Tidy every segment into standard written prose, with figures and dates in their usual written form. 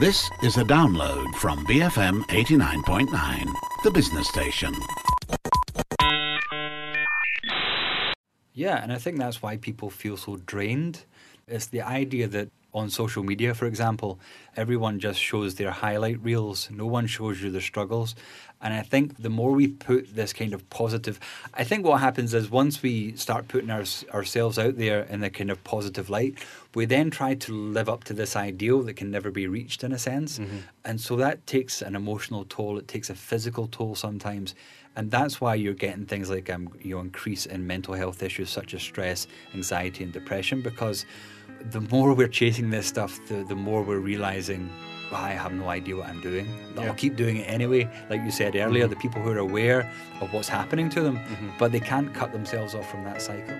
This is a download from BFM 89.9, the business station. Yeah, and I think that's why people feel so drained. It's the idea that on social media, for example, everyone just shows their highlight reels. No one shows you their struggles. And I think the more we put this kind of positive, I think what happens is once we start putting ourselves out there in the kind of positive light, we then try to live up to this ideal that can never be reached in a sense. Mm-hmm. And so that takes an emotional toll. It takes a physical toll sometimes. And that's why you're getting things like increase in mental health issues such as stress, anxiety and depression, because the more we're chasing this stuff, the more we're realizing, well, I have no idea what I'm doing. Yeah. I'll keep doing it anyway. Like you said earlier, mm-hmm. the people who are aware of what's happening to them, mm-hmm. but they can't cut themselves off from that cycle.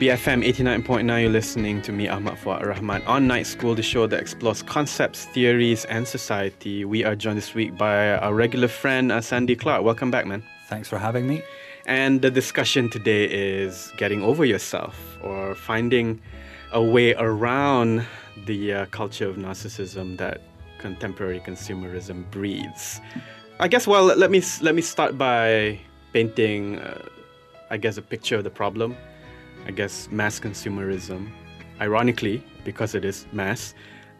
BFM 89.9, you're listening to me, Ahmad Fuad Rahman, on Night School, the show that explores concepts, theories and society. We are joined this week by our regular friend, Sandy Clark. Welcome back, man. Thanks for having me. And the discussion today is getting over yourself or finding a way around the culture of narcissism that contemporary consumerism breeds. I guess, well, let me start by painting, a picture of the problem. I guess mass consumerism, ironically, because it is mass,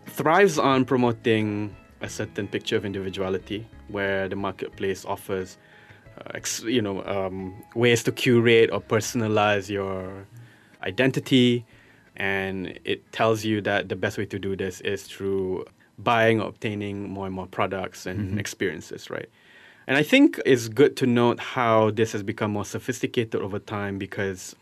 thrives on promoting a certain picture of individuality where the marketplace offers ways to curate or personalize your identity, and it tells you that the best way to do this is through buying or obtaining more and more products and mm-hmm. experiences, right? And I think it's good to note how this has become more sophisticated over time, because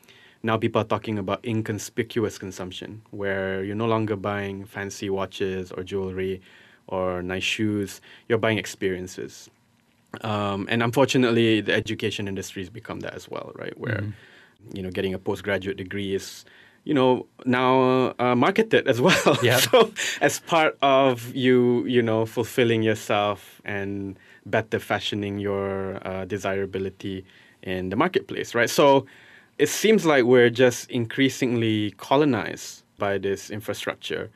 now people are talking about inconspicuous consumption, where you're no longer buying fancy watches or jewelry or nice shoes. You're buying experiences. And unfortunately, the education industry has become that as well, right? Where, mm-hmm. Getting a postgraduate degree is, now marketed as well. Yep. So as part of you fulfilling yourself and better fashioning your desirability in the marketplace, right? So it seems like we're just increasingly colonized by this infrastructure.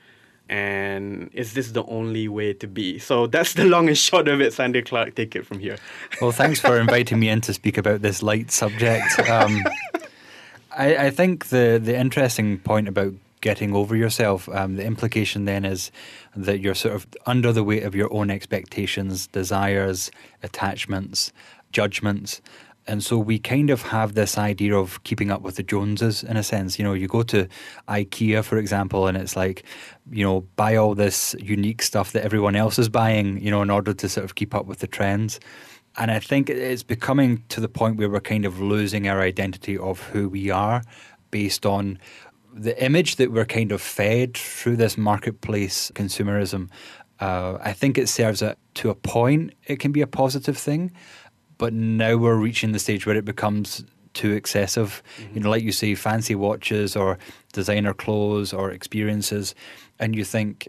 And is this the only way to be? So that's the long and short of it, Sandy Clark. Take it from here. Well, thanks for inviting me in to speak about this light subject. I think the interesting point about getting over yourself, the implication then is that you're sort of under the weight of your own expectations, desires, attachments, judgments. And so we kind of have this idea of keeping up with the Joneses, in a sense. You go to IKEA, for example, and it's like, buy all this unique stuff that everyone else is buying, in order to sort of keep up with the trends. And I think it's becoming to the point where we're kind of losing our identity of who we are based on the image that we're kind of fed through this marketplace consumerism. I think it serves to a point. It can be a positive thing. But now we're reaching the stage where it becomes too excessive. Mm-hmm. Like you say, fancy watches or designer clothes or experiences. And you think,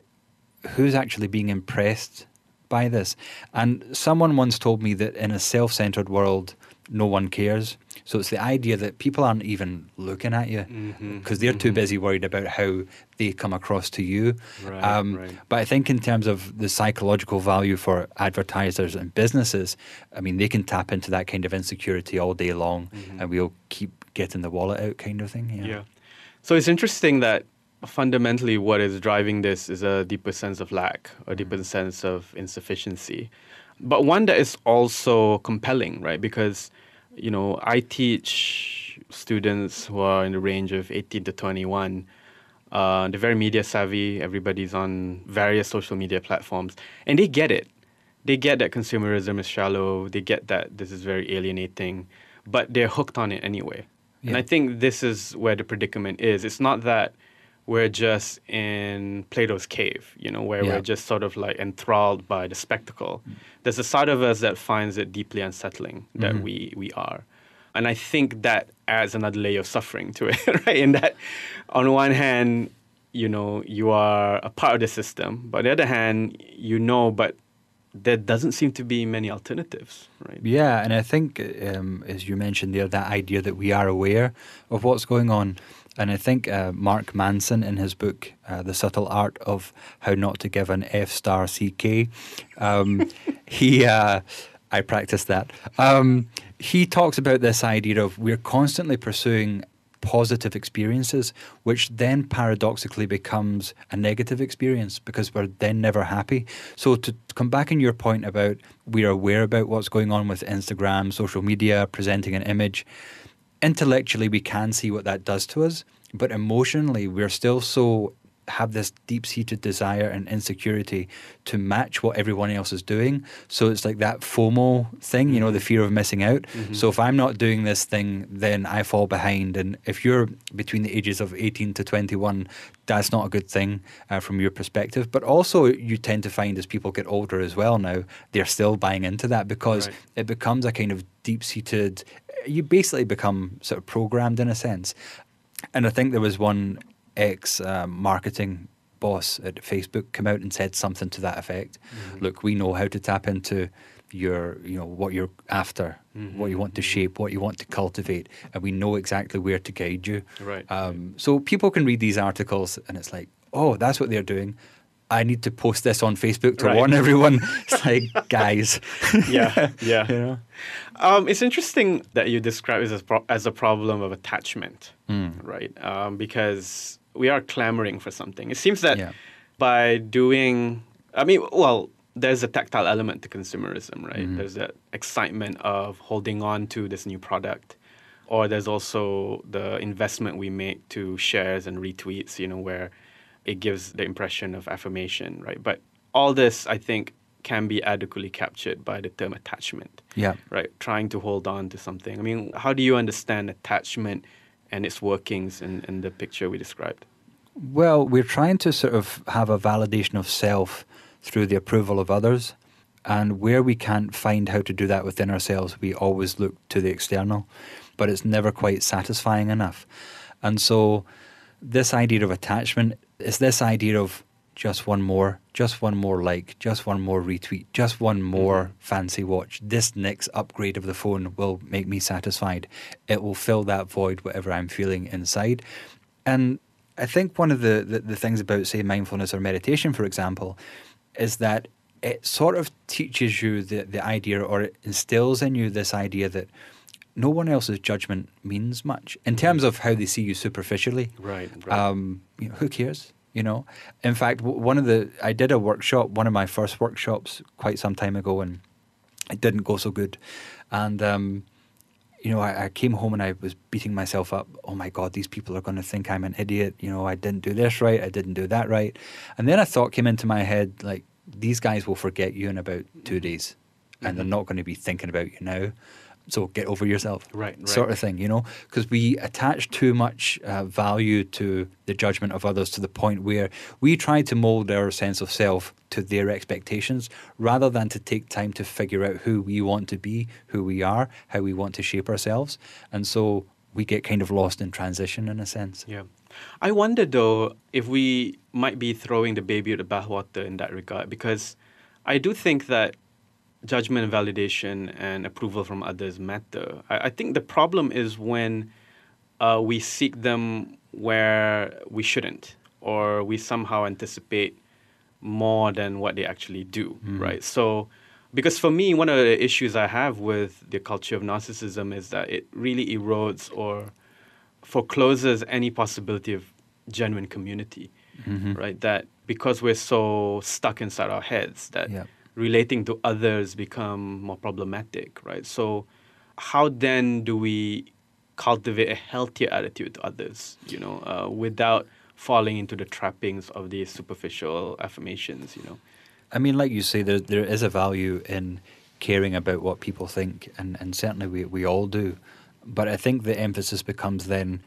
who's actually being impressed by this? And someone once told me that in a self-centered world, no one cares. So it's the idea that people aren't even looking at you because mm-hmm. they're mm-hmm. too busy worried about how they come across to you. Right, right. But I think in terms of the psychological value for advertisers and businesses, I mean, they can tap into that kind of insecurity all day long mm-hmm. and we'll keep getting the wallet out kind of thing. Yeah. So it's interesting that fundamentally what is driving this is a deeper sense of lack, a deeper mm-hmm. sense of insufficiency. But one that is also compelling, right? Because, I teach students who are in the range of 18 to 21. They're very media savvy. Everybody's on various social media platforms. And they get it. They get that consumerism is shallow. They get that this is very alienating. But they're hooked on it anyway. Yeah. And I think this is where the predicament is. It's not that we're just in Plato's cave, where yeah. we're just sort of like enthralled by the spectacle. Mm. There's a side of us that finds it deeply unsettling that mm-hmm. we are. And I think that adds another layer of suffering to it, right? In that, on one hand, you know, you are a part of the system. But on the other hand, you know, but there doesn't seem to be many alternatives, right? Yeah, and I think, as you mentioned there, that idea that we are aware of what's going on. And I think Mark Manson, in his book, The Subtle Art of How Not to Give an F-Star CK, I practiced that. He talks about this idea of we're constantly pursuing positive experiences, which then paradoxically becomes a negative experience because we're then never happy. So to come back on your point about we're aware about what's going on with Instagram, social media, presenting an image, intellectually we can see what that does to us, but emotionally we're still so have this deep-seated desire and insecurity to match what everyone else is doing. So it's like that FOMO thing, you know, the fear of missing out. Mm-hmm. So if I'm not doing this thing, then I fall behind. And if you're between the ages of 18 to 21, that's not a good thing from your perspective. But also you tend to find as people get older as well now, they're still buying into that because it becomes a kind of deep-seated, you basically become sort of programmed in a sense. And I think there was one ex-marketing boss at Facebook came out and said something to that effect. Mm-hmm. Look, we know how to tap into your, you know, what you're after, mm-hmm. what you want to shape, what you want to cultivate, and we know exactly where to guide you. So people can read these articles and it's like, oh, that's what they're doing. I need to post this on Facebook to warn everyone. It's like, guys. You know? It's interesting that you describe it as a problem of attachment, right? Because we are clamoring for something. It seems that by doing, I mean, well, there's a tactile element to consumerism, right? Mm-hmm. There's that excitement of holding on to this new product. Or there's also the investment we make to shares and retweets, you know, where it gives the impression of affirmation, right? But all this, I think, can be adequately captured by the term attachment, right? Trying to hold on to something. I mean, how do you understand attachment and its workings in the picture we described? Well, we're trying to sort of have a validation of self through the approval of others. And where we can't find how to do that within ourselves, we always look to the external, but it's never quite satisfying enough. And so this idea of attachment is this idea of just one more like, just one more retweet, just one more fancy watch. This next upgrade of the phone will make me satisfied. It will fill that void, whatever I'm feeling inside. And I think one of the things about, say, mindfulness or meditation, for example, is that it sort of teaches you the idea, or it instills in you this idea that no one else's judgment means much in terms of how they see you superficially. You know, who cares? You know, in fact, I did a workshop, one of my first workshops quite some time ago, and it didn't go so good. And, you know, I came home and I was beating myself up. Oh my God, these people are going to think I'm an idiot. You know, I didn't do this right. I didn't do that right. And then a thought came into my head, like, these guys will forget you in about 2 days and they're not going to be thinking about you now. So get over yourself, sort of thing, you know, because we attach too much value to the judgment of others to the point where we try to mold our sense of self to their expectations rather than to take time to figure out who we want to be, who we are, how we want to shape ourselves. And so we get kind of lost in transition in a sense. Yeah. I wonder, though, if we might be throwing the baby out the bathwater in that regard, because I do think that judgment and validation and approval from others matter. I think the problem is when we seek them where we shouldn't, or we somehow anticipate more than what they actually do, right? So, because for me, one of the issues I have with the culture of narcissism is that it really erodes or forecloses any possibility of genuine community, right? That because we're so stuck inside our heads that relating to others become more problematic, right? So how then do we cultivate a healthier attitude to others, you know, without falling into the trappings of these superficial affirmations, you know? I mean, like you say, there is a value in caring about what people think, and certainly we all do. But I think the emphasis becomes then,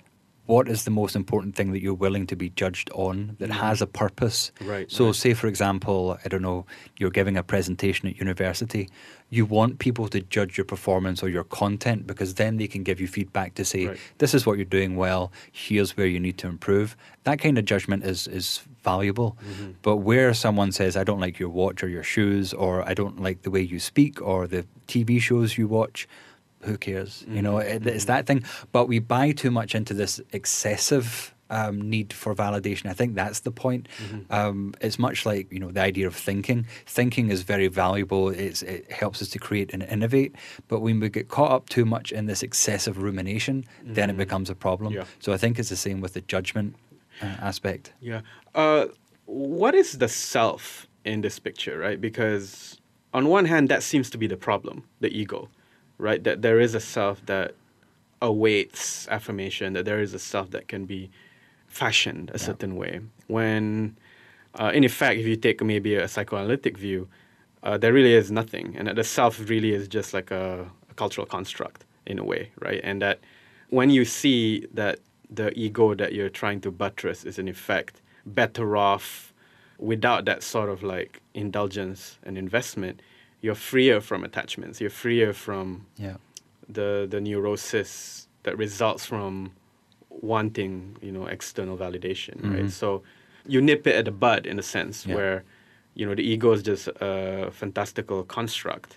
what is the most important thing that you're willing to be judged on that has a purpose? Right. So say, for example, I don't know, you're giving a presentation at university. You want people to judge your performance or your content because then they can give you feedback to say, this is what you're doing well, here's where you need to improve. That kind of judgment is valuable. Mm-hmm. But where someone says, I don't like your watch or your shoes, or I don't like the way you speak or the TV shows you watch, who cares? Mm-hmm. You know, it's that thing. But we buy too much into this excessive need for validation. I think that's the point. Mm-hmm. It's much like, you know, the idea of thinking. Thinking is very valuable. It helps us to create and innovate. But when we get caught up too much in this excessive rumination, mm-hmm. then it becomes a problem. Yeah. So I think it's the same with the judgment aspect. Yeah. What is the self in this picture, right? Because on one hand, that seems to be the problem, the ego, right? That there is a self that awaits affirmation, that there is a self that can be fashioned a certain way. When, in effect, if you take maybe a psychoanalytic view, there really is nothing. And that the self really is just like a cultural construct in a way, right? And that when you see that the ego that you're trying to buttress is in effect better off without that sort of like indulgence and investment, you're freer from attachments. You're freer from the neurosis that results from wanting, you know, external validation, right? Mm-hmm. So you nip it at the bud in a sense where, you know, the ego is just a fantastical construct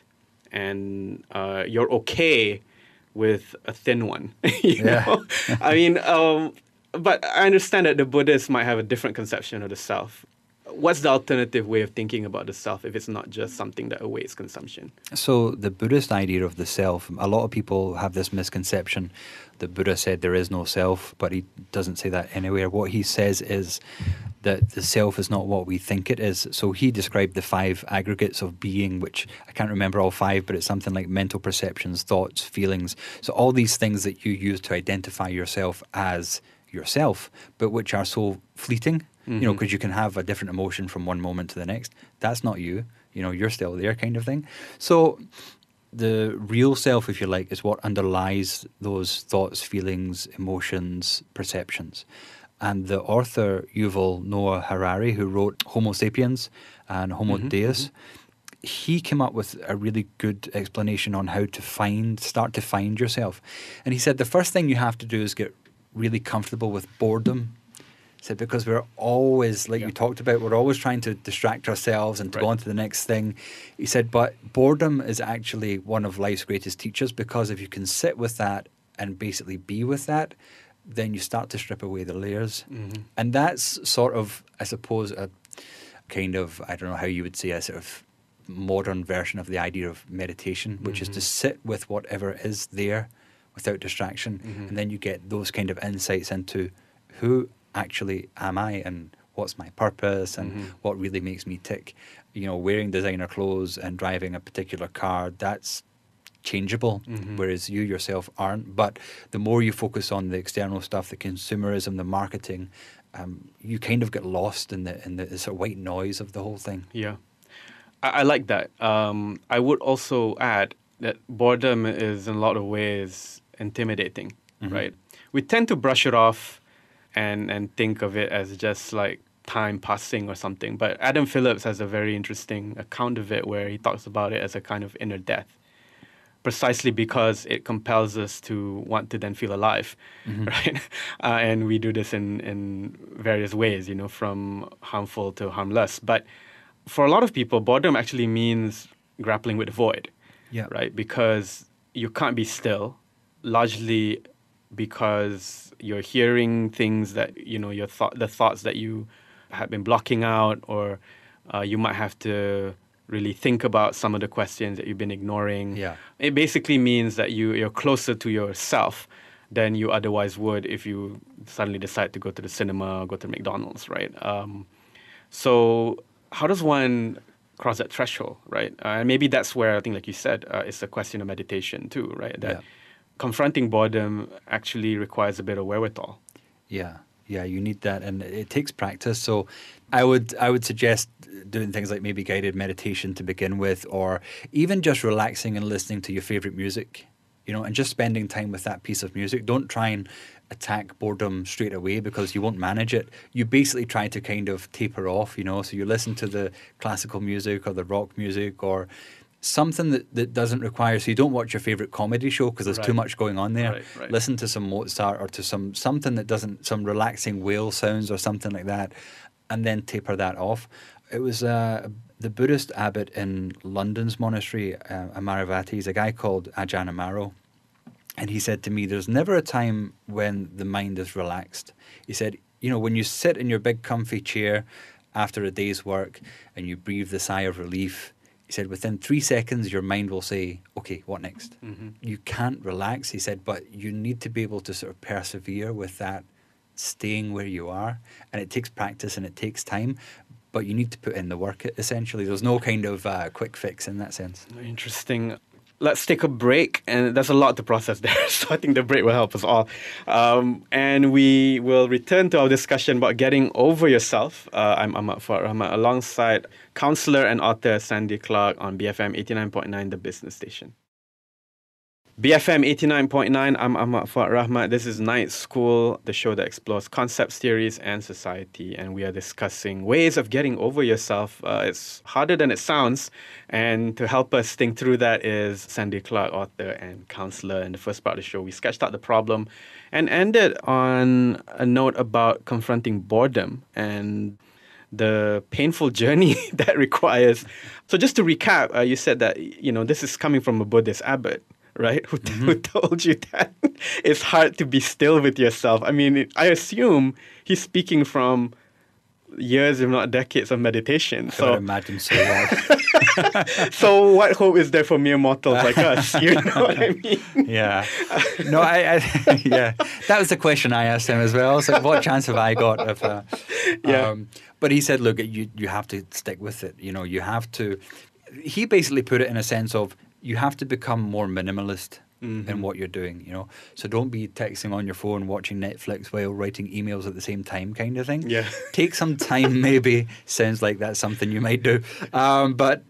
and you're okay with a thin one, you know? I mean, but I understand that the Buddhists might have a different conception of the self. What's the alternative way of thinking about the self if it's not just something that awaits consumption? So the Buddhist idea of the self, a lot of people have this misconception that Buddha said there is no self, but he doesn't say that anywhere. What he says is that the self is not what we think it is. So he described the 5 aggregates of being, which I can't remember all 5, but it's something like mental perceptions, thoughts, feelings. So all these things that you use to identify yourself as yourself, but which are so fleeting. Mm-hmm. You know, because you can have a different emotion from one moment to the next. That's not you. You know, you're still there, kind of thing. So the real self, if you like, is what underlies those thoughts, feelings, emotions, perceptions. And the author, Yuval Noah Harari, who wrote Homo Sapiens and Homo Deus, he came up with a really good explanation on how to start to find yourself. And he said the first thing you have to do is get really comfortable with boredom. So because we're always, like you talked about, we're always trying to distract ourselves and to go on to the next thing. He said, but boredom is actually one of life's greatest teachers, because if you can sit with that and basically be with that, then you start to strip away the layers. Mm-hmm. And that's sort of, I suppose, a kind of, I don't know how you would say, a sort of modern version of the idea of meditation, which is to sit with whatever is there without distraction. Mm-hmm. And then you get those kind of insights into who actually am I and what's my purpose and what really makes me tick. You know, wearing designer clothes and driving a particular car, that's changeable, whereas you yourself aren't. But the more you focus on the external stuff, the consumerism, the marketing, you kind of get lost in the sort of white noise of the whole thing. Yeah. I like that. I would also add that boredom is in a lot of ways intimidating, right? We tend to brush it off and think of it as just like time passing or something. But Adam Phillips has a very interesting account of it where he talks about it as a kind of inner death, precisely because it compels us to want to then feel alive, right? And we do this in various ways, you know, from harmful to harmless. But for a lot of people, boredom actually means grappling with the void, right? Because you can't be still, largely because you're hearing things that, you know, the thoughts that you have been blocking out, or you might have to really think about some of the questions that you've been ignoring. Yeah. It basically means that you're closer to yourself than you otherwise would if you suddenly decide to go to the cinema or go to McDonald's, right? So how does one cross that threshold, right? And maybe that's where I think, like you said, it's a question of meditation too, right? That confronting boredom actually requires a bit of wherewithal. Yeah, you need that, and it takes practice. So I would suggest doing things like maybe guided meditation to begin with, or even just relaxing and listening to your favorite music. you know, and just spending time with that piece of music. Don't try and attack boredom straight away because you won't manage it. You basically try to kind of taper off, you know, so you listen to the classical music or the rock music or something that doesn't require, so you don't watch your favourite comedy show because there's too much going on there. Right. Listen to some Mozart or to something that doesn't, some relaxing whale sounds or something like that, and then taper that off. It was the Buddhist abbot in London's monastery, Amaravati, is a guy called Ajahn Amaro. And he said to me, there's never a time when the mind is relaxed. He said, you know, when you sit in your big comfy chair after a day's work and you breathe the sigh of relief, he said, within 3 seconds, your mind will say, okay, what next? Mm-hmm. You can't relax, he said, but you need to be able to sort of persevere with that, staying where you are. And it takes practice and it takes time, but you need to put in the work, essentially. There's no kind of quick fix in that sense. Interesting. Let's take a break, and there's a lot to process there, so I think the break will help us all. And we will return to our discussion about getting over yourself. I'm Ahmad Fuad Rahman, alongside counsellor and author Sandy Clark on BFM 89.9, The Business Station. BFM 89.9, I'm Ahmad Fuad Rahman. This is Night School, the show that explores concepts, theories, and society. And we are discussing ways of getting over yourself. It's harder than it sounds. And to help us think through that is Sandy Clark, author and counselor. In the first part of the show, we sketched out the problem and ended on a note about confronting boredom and the painful journey that requires. So just to recap, you said that, you know, this is coming from a Buddhist abbot, right? Who told you that it's hard to be still with yourself? I mean, I assume he's speaking from years, if not decades, of meditation. I would imagine so. Well. So what hope is there for mere mortals like us? You know what I mean? Yeah. No, I yeah. That was the question I asked him as well. So what chance have I got of? Yeah. But he said, look, you have to stick with it. You know, you have to. He basically put it in a sense of, you have to become more minimalist in what you're doing, you know. So don't be texting on your phone, watching Netflix while writing emails at the same time, kind of thing. Yeah. Take some time, maybe. Sounds like that's something you might do. But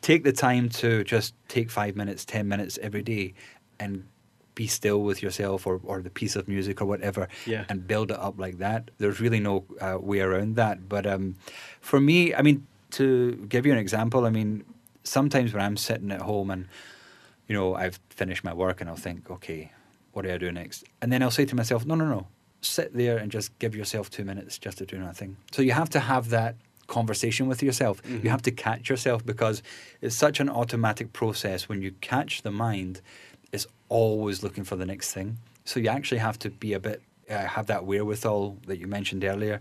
take the time to just take 5 minutes, 10 minutes every day and be still with yourself or the piece of music or whatever, and build it up like that. There's really no way around that. But for me, I mean, to give you an example, I mean, sometimes when I'm sitting at home and, you know, I've finished my work and I'll think, okay, what do I do next? And then I'll say to myself, no, sit there and just give yourself 2 minutes just to do nothing. So you have to have that conversation with yourself. Mm-hmm. You have to catch yourself because it's such an automatic process. When you catch the mind, it's always looking for the next thing. So you actually have to be a bit, have that wherewithal that you mentioned earlier,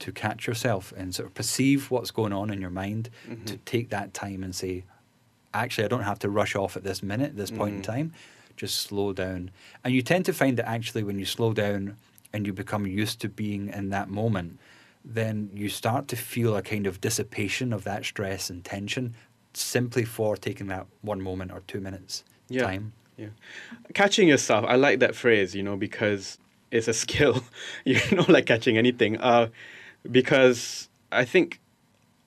to catch yourself and sort of perceive what's going on in your mind, to take that time and say, actually, I don't have to rush off at this minute, this point in time, just slow down. And you tend to find that actually when you slow down and you become used to being in that moment, then you start to feel a kind of dissipation of that stress and tension simply for taking that 1 moment or 2 minutes time. Yeah. Catching yourself, I like that phrase, you know, because it's a skill, you know, like catching anything. Because I think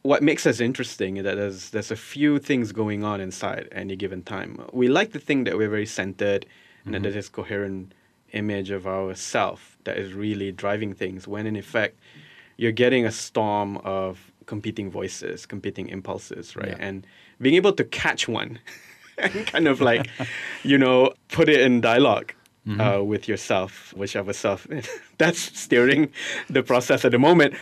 what makes us interesting is that there's a few things going on inside at any given time. We like to think that we're very centered and that there's this coherent image of ourself that is really driving things, when in effect you're getting a storm of competing voices, competing impulses, right? Yeah. And being able to catch one and kind of like, you know, put it in dialogue. With yourself, whichever self that's steering the process at the moment,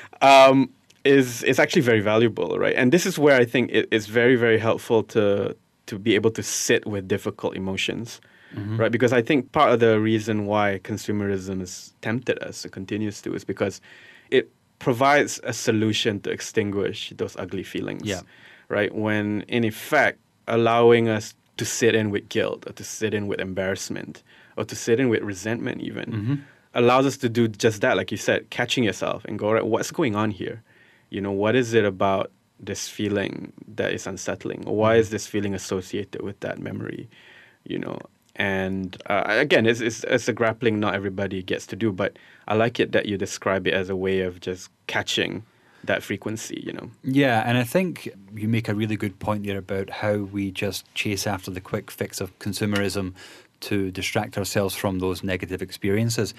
is actually very valuable, right? And this is where I think it's very, very helpful to be able to sit with difficult emotions, right? Because I think part of the reason why consumerism has tempted us, it continues to, is because it provides a solution to extinguish those ugly feelings, right? When in effect allowing us to sit in with guilt or to sit in with embarrassment, or to sit in with resentment even, allows us to do just that, like you said, catching yourself and go, right, what's going on here? You know, what is it about this feeling that is unsettling? Or why is this feeling associated with that memory? You know, and again, it's a grappling not everybody gets to do, but I like it that you describe it as a way of just catching that frequency, you know. Yeah, and I think you make a really good point there about how we just chase after the quick fix of consumerism to distract ourselves from those negative experiences.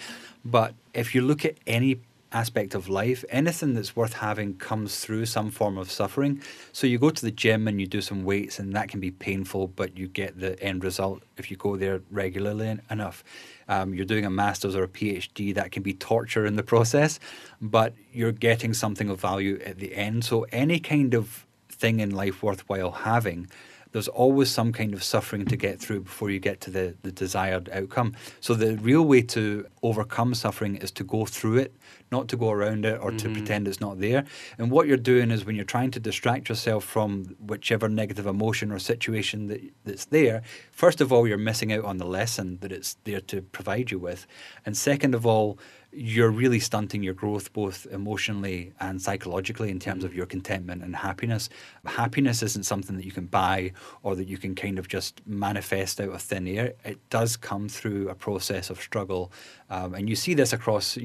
But if you look at any aspect of life, anything that's worth having comes through some form of suffering. So you go to the gym and you do some weights, and that can be painful, but you get the end result if you go there regularly enough. You're doing a master's or a PhD, that can be torture in the process, but you're getting something of value at the end. So any kind of thing in life worthwhile having, there's always some kind of suffering to get through before you get to the desired outcome. So the real way to overcome suffering is to go through it, not to go around it or to pretend it's not there. And what you're doing is, when you're trying to distract yourself from whichever negative emotion or situation that's there, first of all, you're missing out on the lesson that it's there to provide you with. And second of all, you're really stunting your growth, both emotionally and psychologically, in terms of your contentment and happiness. Happiness isn't something that you can buy or that you can kind of just manifest out of thin air. It does come through a process of struggle. And you see this across,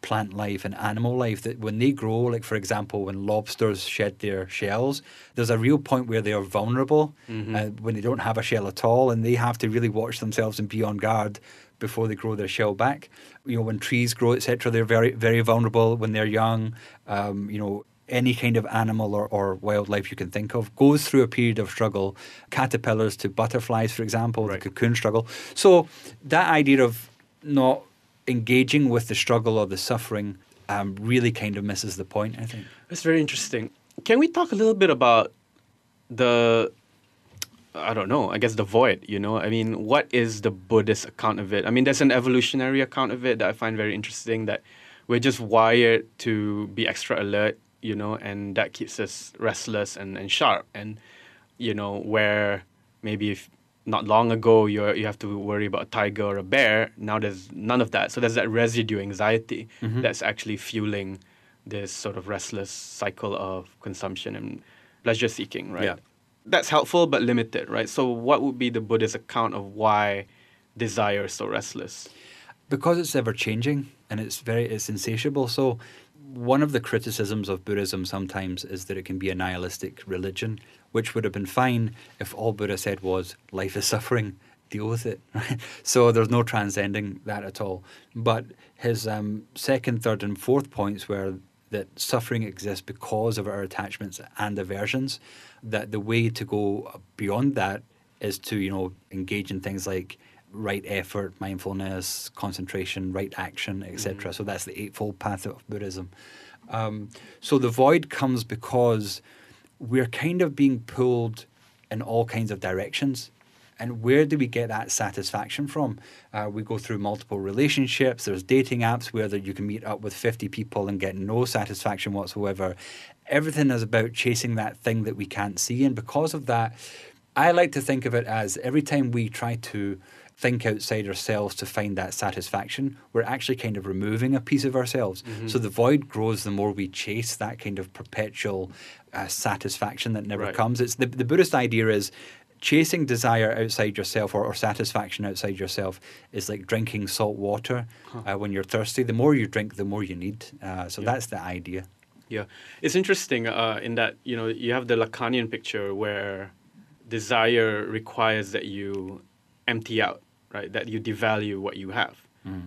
plant life and animal life, that when they grow, like, for example, when lobsters shed their shells, there's a real point where they are vulnerable when they don't have a shell at all, and they have to really watch themselves and be on guard before they grow their shell back. When trees grow, etc., they're very, very vulnerable when they're young. Any kind of animal or wildlife you can think of goes through a period of struggle. Caterpillars to butterflies, for example, the cocoon struggle. So that idea of not engaging with the struggle or the suffering really kind of misses the point, I think. That's very interesting. Can we talk a little bit about the void, I mean, what is the Buddhist account of it? I mean, there's an evolutionary account of it that I find very interesting, that we're just wired to be extra alert, and that keeps us restless and sharp. And, where maybe if not long ago you have to worry about a tiger or a bear, now there's none of that. So there's that residue anxiety that's actually fueling this sort of restless cycle of consumption and pleasure seeking, right? Yeah. That's helpful but limited, right? So what would be the Buddhist account of why desire is so restless? Because it's ever-changing and it's insatiable. So one of the criticisms of Buddhism sometimes is that it can be a nihilistic religion, which would have been fine if all Buddha said was, life is suffering, deal with it. Right? So there's no transcending that at all. But his second, third and fourth points were that suffering exists because of our attachments and aversions, that the way to go beyond that is to, engage in things like right effort, mindfulness, concentration, right action, etc. So that's the Eightfold Path of Buddhism. So the void comes because we're kind of being pulled in all kinds of directions. And where do we get that satisfaction from? We go through multiple relationships. There's dating apps where you can meet up with 50 people and get no satisfaction whatsoever. Everything is about chasing that thing that we can't see. And because of that, I like to think of it as, every time we try to think outside ourselves to find that satisfaction, we're actually kind of removing a piece of ourselves. So the void grows the more we chase that kind of perpetual satisfaction that never comes. It's the Buddhist idea is, chasing desire outside yourself or satisfaction outside yourself is like drinking salt water when you're thirsty. The more you drink, the more you need. That's the idea. Yeah. It's interesting in that, you have the Lacanian picture where desire requires that you empty out, right? That you devalue what you have,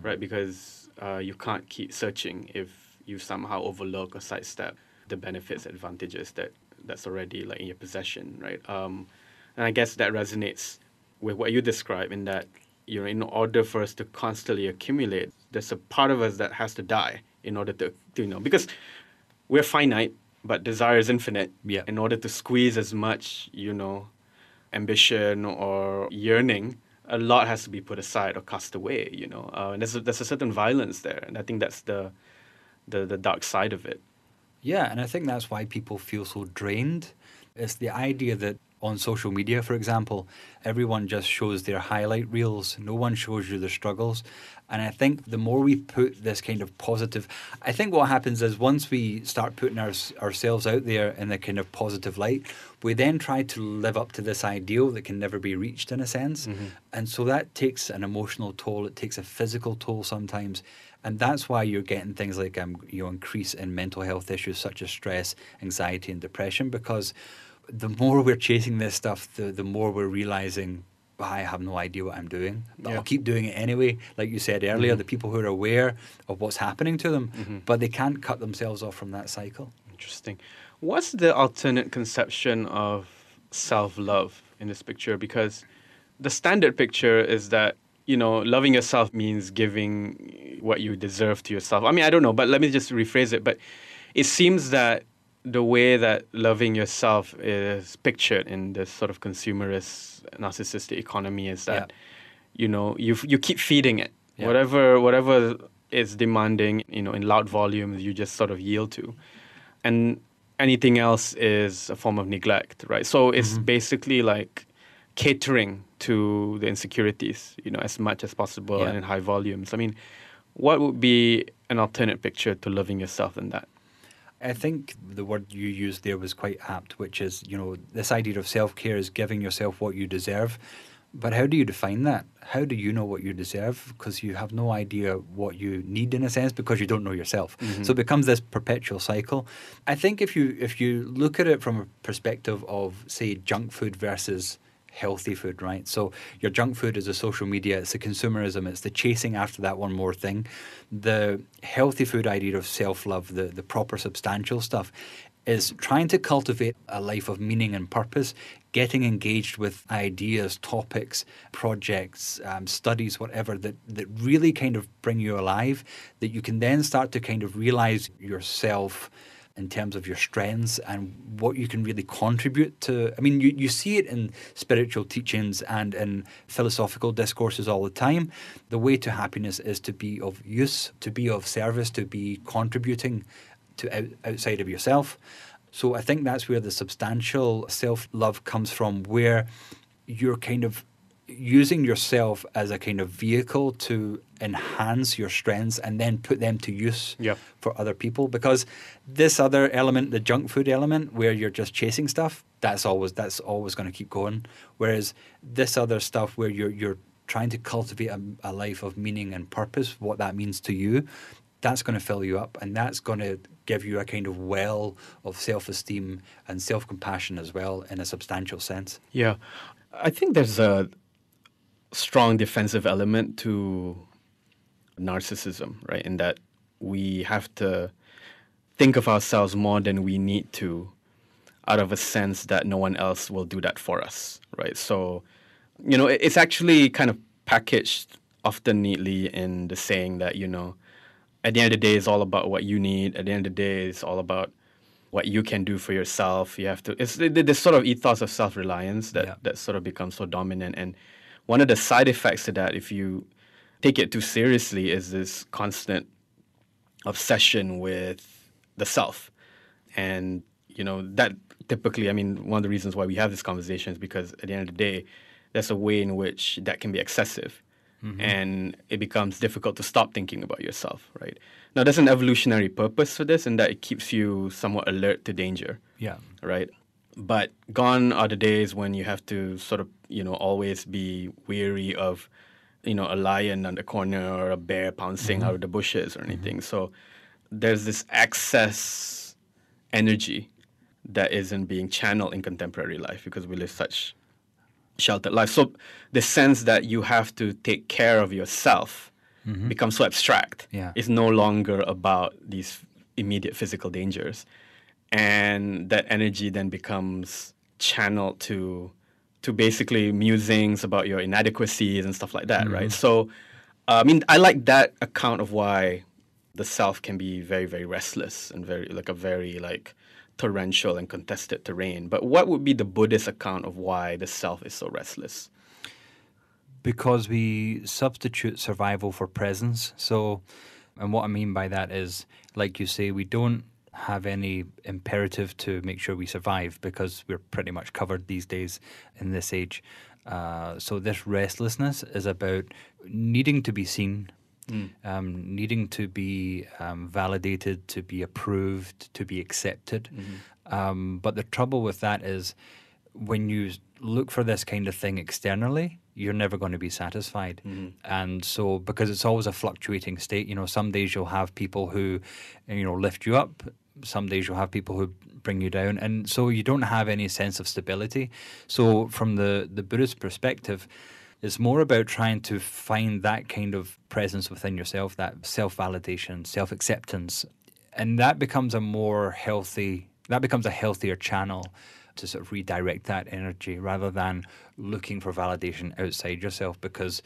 right? Because you can't keep searching if you somehow overlook or sidestep the benefits, advantages that's already in your possession, right? And I guess that resonates with what you describe, in that, in order for us to constantly accumulate, there's a part of us that has to die in order to because we're finite, but desire is infinite. Yeah. In order to squeeze as much, ambition or yearning, a lot has to be put aside or cast away, and there's a certain violence there. And I think that's the dark side of it. Yeah, and I think that's why people feel so drained. It's the idea that on social media, for example, everyone just shows their highlight reels. No one shows you the struggles. And I think the more we put this kind of positive, I think what happens is, once we start putting ourselves out there in the kind of positive light, we then try to live up to this ideal that can never be reached, in a sense. And so that takes an emotional toll. It takes a physical toll sometimes. And that's why you're getting things like increase in mental health issues such as stress, anxiety and depression, because the more we're chasing this stuff, the more we're realizing I have no idea what I'm doing, but I'll keep doing it anyway. Like you said earlier, the people who are aware of what's happening to them, but they can't cut themselves off from that cycle. Interesting. What's the alternate conception of self-love in this picture? Because the standard picture is that, you know, loving yourself means giving what you deserve to yourself. I mean, I don't know, but let me just rephrase it. But it seems that the way that loving yourself is pictured in this sort of consumerist, narcissistic economy is that, you know, you keep feeding it. Whatever is demanding, you know, in loud volumes, you just sort of yield to. And anything else is a form of neglect, right? So it's basically like catering to the insecurities, you know, as much as possible and in high volumes. I mean, what would be an alternate picture to loving yourself than that? I think the word you used there was quite apt, which is, you know, this idea of self-care is giving yourself what you deserve. But how do you define that? How do you know what you deserve? Because you have no idea what you need, in a sense, because you don't know yourself. So it becomes this perpetual cycle. I think if you look at it from a perspective of, say, junk food versus healthy food, right? So your junk food is the social media, it's the consumerism, it's the chasing after that one more thing. The healthy food idea of self-love, the proper substantial stuff, is trying to cultivate a life of meaning and purpose, getting engaged with ideas, topics, projects, studies, whatever, that really kind of bring you alive, that you can then start to kind of realize yourself in terms of your strengths and what you can really contribute to. I mean, you see it in spiritual teachings and in philosophical discourses all the time. The way to happiness is to be of use, to be of service, to be contributing to outside of yourself. So I think that's where the substantial self-love comes from, where you're kind of using yourself as a kind of vehicle to enhance your strengths and then put them to use for other people. Because this other element, the junk food element, where you're just chasing stuff, that's always going to keep going. Whereas this other stuff where you're trying to cultivate a life of meaning and purpose, what that means to you, that's going to fill you up, and that's going to give you a kind of well of self-esteem and self-compassion as well, in a substantial sense. Yeah. I think there's a strong defensive element to narcissism, right? In that we have to think of ourselves more than we need to, out of a sense that no one else will do that for us, right? So, you know, it's actually kind of packaged often neatly in the saying that, you know, at the end of the day, it's all about what you need. At the end of the day, it's all about what you can do for yourself. You have to. It's this sort of ethos of self-reliance that sort of becomes so dominant. And one of the side effects to that, if you take it too seriously, is this constant obsession with the self. And, you know, that typically, I mean, one of the reasons why we have this conversation is because at the end of the day, there's a way in which that can be excessive. And it becomes difficult to stop thinking about yourself, right? Now, there's an evolutionary purpose for this in that it keeps you somewhat alert to danger, right? But gone are the days when you have to sort of, you know, always be weary of, you know, a lion on the corner or a bear pouncing out of the bushes or anything. So there's this excess energy that isn't being channeled in contemporary life because we live such sheltered life. So the sense that you have to take care of yourself becomes so abstract. Yeah. It's no longer about these immediate physical dangers. And that energy then becomes channeled to basically musings about your inadequacies and stuff like that, right? So, I mean, I like that account of why the self can be very, very restless and very torrential and contested terrain. But what would be the Buddhist account of why the self is so restless? Because we substitute survival for presence. So, and what I mean by that is, like you say, we don't have any imperative to make sure we survive because we're pretty much covered these days in this age. So this restlessness is about needing to be seen, needing to be validated, to be approved, to be accepted. But the trouble with that is when you look for this kind of thing externally, you're never going to be satisfied. And so, because it's always a fluctuating state, you know, some days you'll have people who, you know, lift you up, some days you'll have people who bring you down, and so you don't have any sense of stability. So from the Buddhist perspective, it's more about trying to find that kind of presence within yourself, that self-validation, self-acceptance, and that becomes a more healthy, that becomes a healthier channel to sort of redirect that energy rather than looking for validation outside yourself, because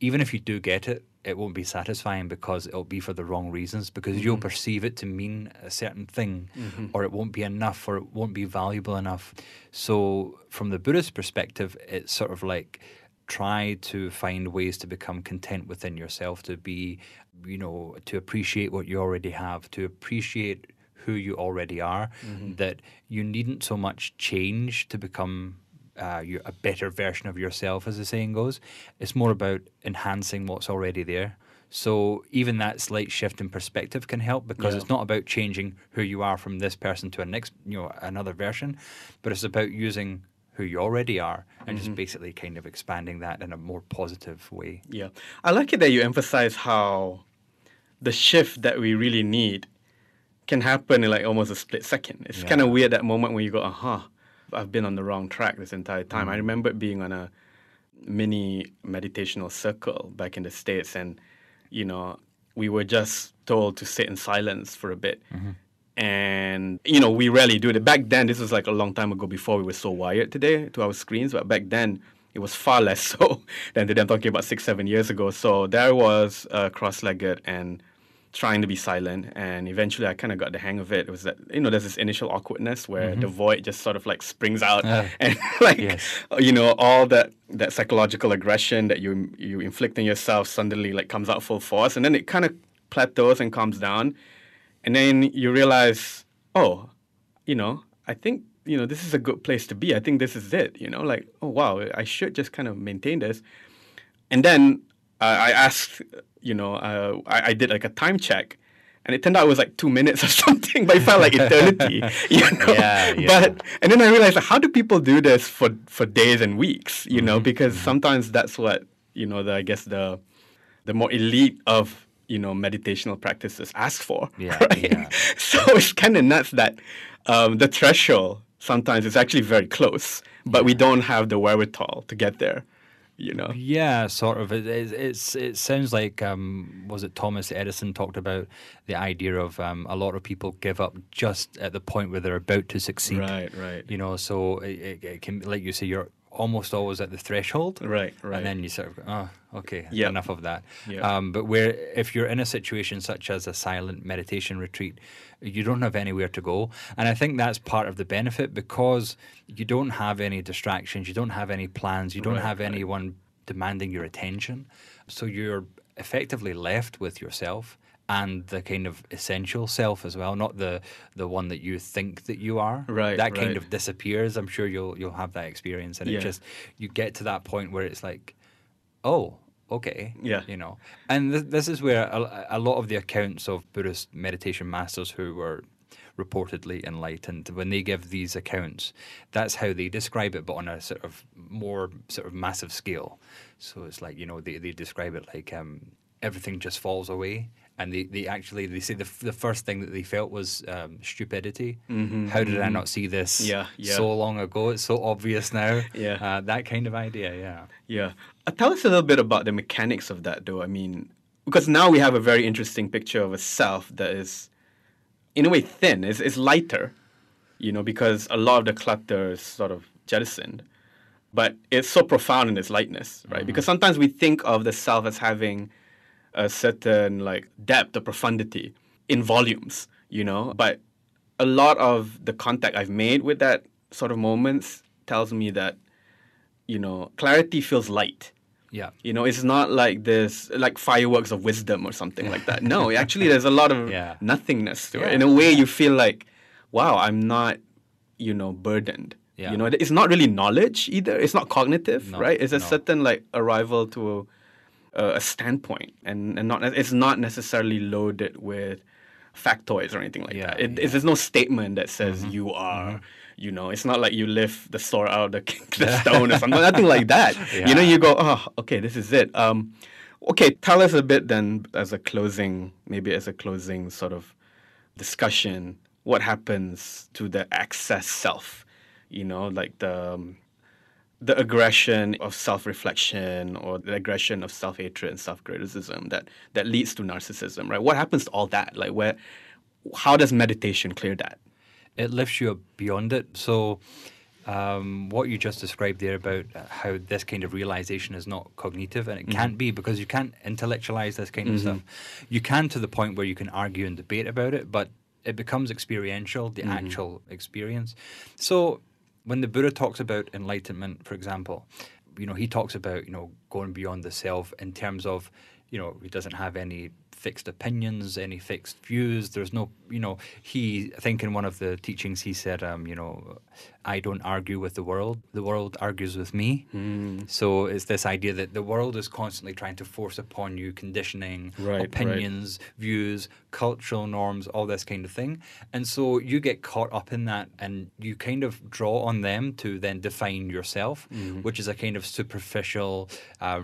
even if you do get it, it won't be satisfying because it'll be for the wrong reasons, because mm-hmm. you'll perceive it to mean a certain thing, mm-hmm. or it won't be enough, or it won't be valuable enough. So from the Buddhist perspective, it's sort of like try to find ways to become content within yourself, to be, you know, to appreciate what you already have, to appreciate who you already are, mm-hmm. that you needn't so much change to become a better version of yourself, as the saying goes. It's more about enhancing what's already there. So even that slight shift in perspective can help, because it's not about changing who you are from this person to a next, you know, another version, but it's about using who you already are and mm-hmm. just basically kind of expanding that in a more positive way. Yeah. I like it that you emphasize how the shift that we really need can happen in like almost a split second. It's kind of weird, that moment when you go, aha, I've been on the wrong track this entire time. Mm-hmm. I remember being on a mini meditational circle back in the States, and, you know, we were just told to sit in silence for a bit. Mm-hmm. And, you know, we rarely do it. Back then, this was like a long time ago, before we were so wired today to our screens, but back then it was far less so than today. I'm talking about 6-7 years ago. So there was cross-legged and trying to be silent, and eventually I kind of got the hang of it. It was that, you know, there's this initial awkwardness where mm-hmm. the void just sort of like springs out and like, you know, all that psychological aggression that you inflict on yourself suddenly like comes out full force, and then it kind of plateaus and calms down. And then you realize, oh, you know, I think, you know, this is a good place to be. I think this is it, you know, like, oh, wow, I should just kind of maintain this. And then I asked, you know, I did like a time check, and it turned out it was like 2 minutes or something, but it felt like eternity, you know. But and then I realized, like, how do people do this for days and weeks, you mm-hmm. know, because sometimes that's what, you know, I guess the more elite of, you know, meditational practices ask for. So it's kind of nuts that the threshold sometimes is actually very close, but we don't have the wherewithal to get there. You know? Yeah, sort of. It sounds like, was it Thomas Edison talked about the idea of a lot of people give up just at the point where they're about to succeed. Right. You know, so it can, like you say, you're almost always at the threshold. Right. And then you sort of, oh, okay, enough of that. Yep. But where if you're in a situation such as a silent meditation retreat, you don't have anywhere to go. And I think that's part of the benefit, because you don't have any distractions, you don't have any plans, you don't have anyone demanding your attention. So you're effectively left with yourself and the kind of essential self as well, not the one that you think that you are. That kind of disappears. I'm sure you'll have that experience. And it just, you get to that point where it's like, oh, okay, you know. And this is where a lot of the accounts of Buddhist meditation masters who were reportedly enlightened, when they give these accounts, that's how they describe it, but on a sort of more sort of massive scale. So it's like, you know, they describe it like everything just falls away. And they say the first thing that they felt was stupidity. Mm-hmm, how did I not see this so long ago? It's so obvious now. That kind of idea, Tell us a little bit about the mechanics of that, though. I mean, because now we have a very interesting picture of a self that is, in a way, thin. It's lighter, you know, because a lot of the clutter is sort of jettisoned. But it's so profound in its lightness, right? Mm-hmm. Because sometimes we think of the self as having a certain like depth or profundity in volumes, you know. But a lot of the contact I've made with that sort of moments tells me that, you know, clarity feels light. Yeah. You know, it's not like this, like fireworks of wisdom or something like that. No, actually there's a lot of nothingness to it. In a way you feel like, wow, I'm not, you know, burdened. Yeah. You know, it's not really knowledge either. It's not cognitive, right? It's a certain like arrival to a standpoint, and not, it's not necessarily loaded with factoids or anything like that. There's no statement that says mm-hmm. you are, mm-hmm. you know, it's not like you lift the sword out of the stone or something, nothing like that. You know, you go, oh, okay, this is it. Okay, tell us a bit then as a closing sort of discussion, what happens to the excess self, you know, like the aggression of self-reflection or the aggression of self-hatred and self-criticism that leads to narcissism, right? What happens to all that? Like, how does meditation clear that? It lifts you up beyond it. So what you just described there about how this kind of realization is not cognitive, and it can't be, because you can't intellectualize this kind of stuff. You can, to the point where you can argue and debate about it, but it becomes experiential, the actual experience. So when the Buddha talks about enlightenment, for example, you know, he talks about, you know, going beyond the self in terms of, you know, he doesn't have any fixed opinions, any fixed views. There's no, you know, I think in one of the teachings he said, you know, I don't argue with the world argues with me. So it's this idea that the world is constantly trying to force upon you conditioning, opinions, views, cultural norms, all this kind of thing. And so you get caught up in that, and you kind of draw on them to then define yourself, which is a kind of superficial,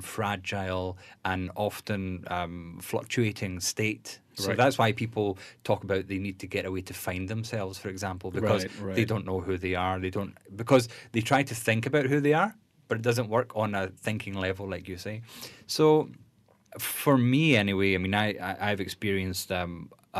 fragile, and often fluctuating state. So that's why people talk about they need to get a way to find themselves, for example, because they don't know who they are. They don't, because they try to think about who they are, but it doesn't work on a thinking level, like you say. So for me anyway, I mean, I've experienced a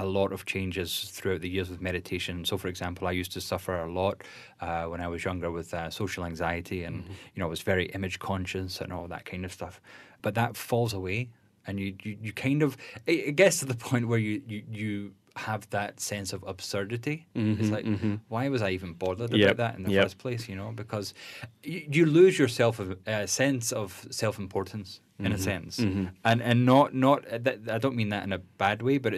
lot of changes throughout the years with meditation. So, for example, I used to suffer a lot when I was younger with social anxiety, and, you know, I was very image conscious and all that kind of stuff. But that falls away. And you kind of, it gets to the point where you have that sense of absurdity. It's like, why was I even bothered about that in the first place, you know? Because you lose your sense of self-importance, in a sense. And not that, I don't mean that in a bad way, but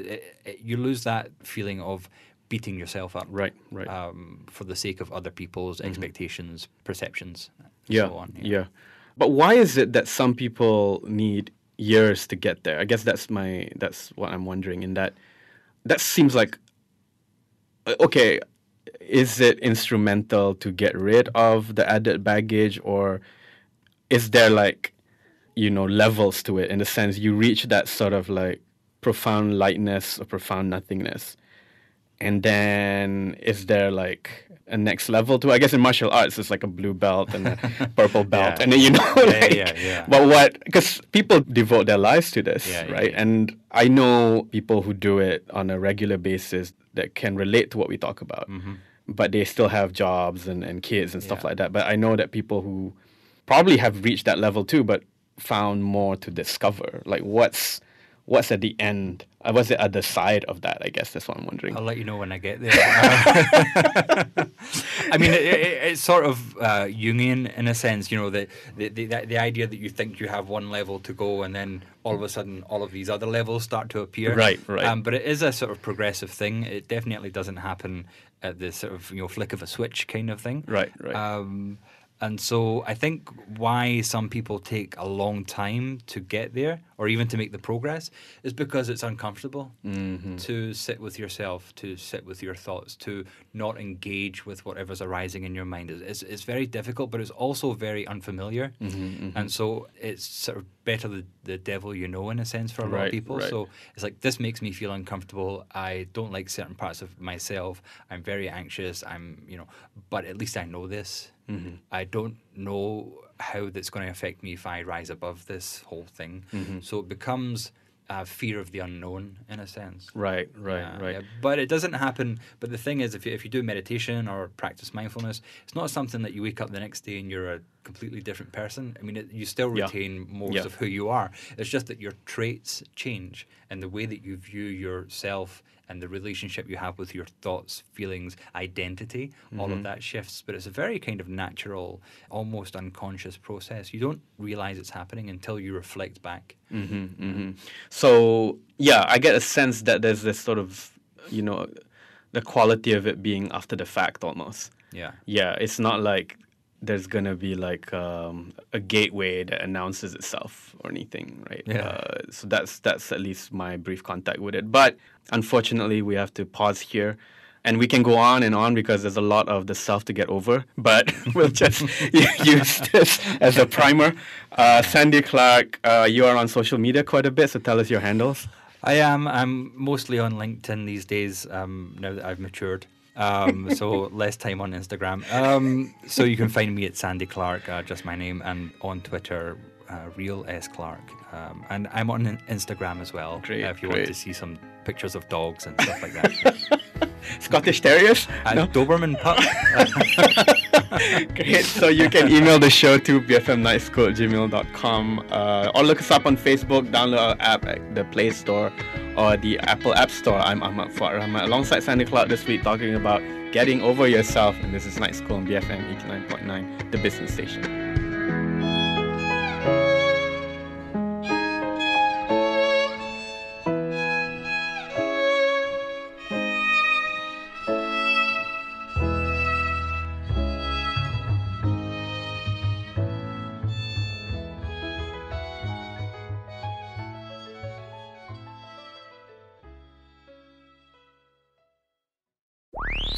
you lose that feeling of beating yourself up for the sake of other people's expectations, perceptions, and so on. But why is it that some people need years to get there? I guess that's what I'm wondering. In that seems like, okay, is it instrumental to get rid of the added baggage, or is there, like, you know, levels to it, in the sense you reach that sort of like profound lightness or profound nothingness, and then is there like a next level to it? I guess in martial arts, it's like a blue belt and a purple belt. And then, you know, but what, because people devote their lives to this, right? And I know people who do it on a regular basis that can relate to what we talk about, but they still have jobs and kids and stuff like that. But I know that people who probably have reached that level too, but found more to discover. Like, what's at the end? What's the other side of that? I guess that's what I'm wondering. I'll let you know when I get there. I mean, it's sort of Jungian in a sense, you know, the idea that you think you have one level to go, and then all of a sudden all of these other levels start to appear. But it is a sort of progressive thing. It definitely doesn't happen at the sort of, you know, flick of a switch kind of thing. And so I think why some people take a long time to get there, or even to make the progress, is because it's uncomfortable to sit with yourself, to sit with your thoughts, to not engage with whatever's arising in your mind. It's very difficult, but it's also very unfamiliar. And so it's sort of better the devil you know, in a sense, for a lot of people. So it's like, this makes me feel uncomfortable. I don't like certain parts of myself. I'm very anxious. I'm, you know, but at least I know this. I don't know how that's going to affect me if I rise above this whole thing. So it becomes a fear of the unknown, in a sense. But it doesn't happen. But the thing is, if you do meditation or practice mindfulness, it's not something that you wake up the next day and you're a completely different person. I mean, you still retain most of who you are. It's just that your traits change, and the way that you view yourself and the relationship you have with your thoughts, feelings, identity, all of that shifts. But it's a very kind of natural, almost unconscious process. You don't realize it's happening until you reflect back. So, yeah, I get a sense that there's this sort of, you know, the quality of it being after the fact almost. Yeah, it's not like there's going to be like a gateway that announces itself or anything, right? So that's at least my brief contact with it. But unfortunately, we have to pause here. And we can go on and on, because there's a lot of the self to get over. But we'll just use this as a primer. Sandy Clark, you are on social media quite a bit, so tell us your handles. I am. I'm mostly on LinkedIn these days, now that I've matured. So less time on Instagram. So you can find me at Sandy Clark, just my name, and on Twitter, Real S Clark. And I'm on Instagram as well. Great, if you want to see some pictures of dogs and stuff like that. Scottish Terriers? No? Doberman Pup. Great. So you can email the show to bfmnightschool@gmail.com, or look us up on Facebook, download our app at the Play Store or the Apple App Store. I'm Ahmad Fuad Rahman, alongside Sandy Clark this week, talking about getting over yourself. And this is Night School on BFM 89.9, the business station.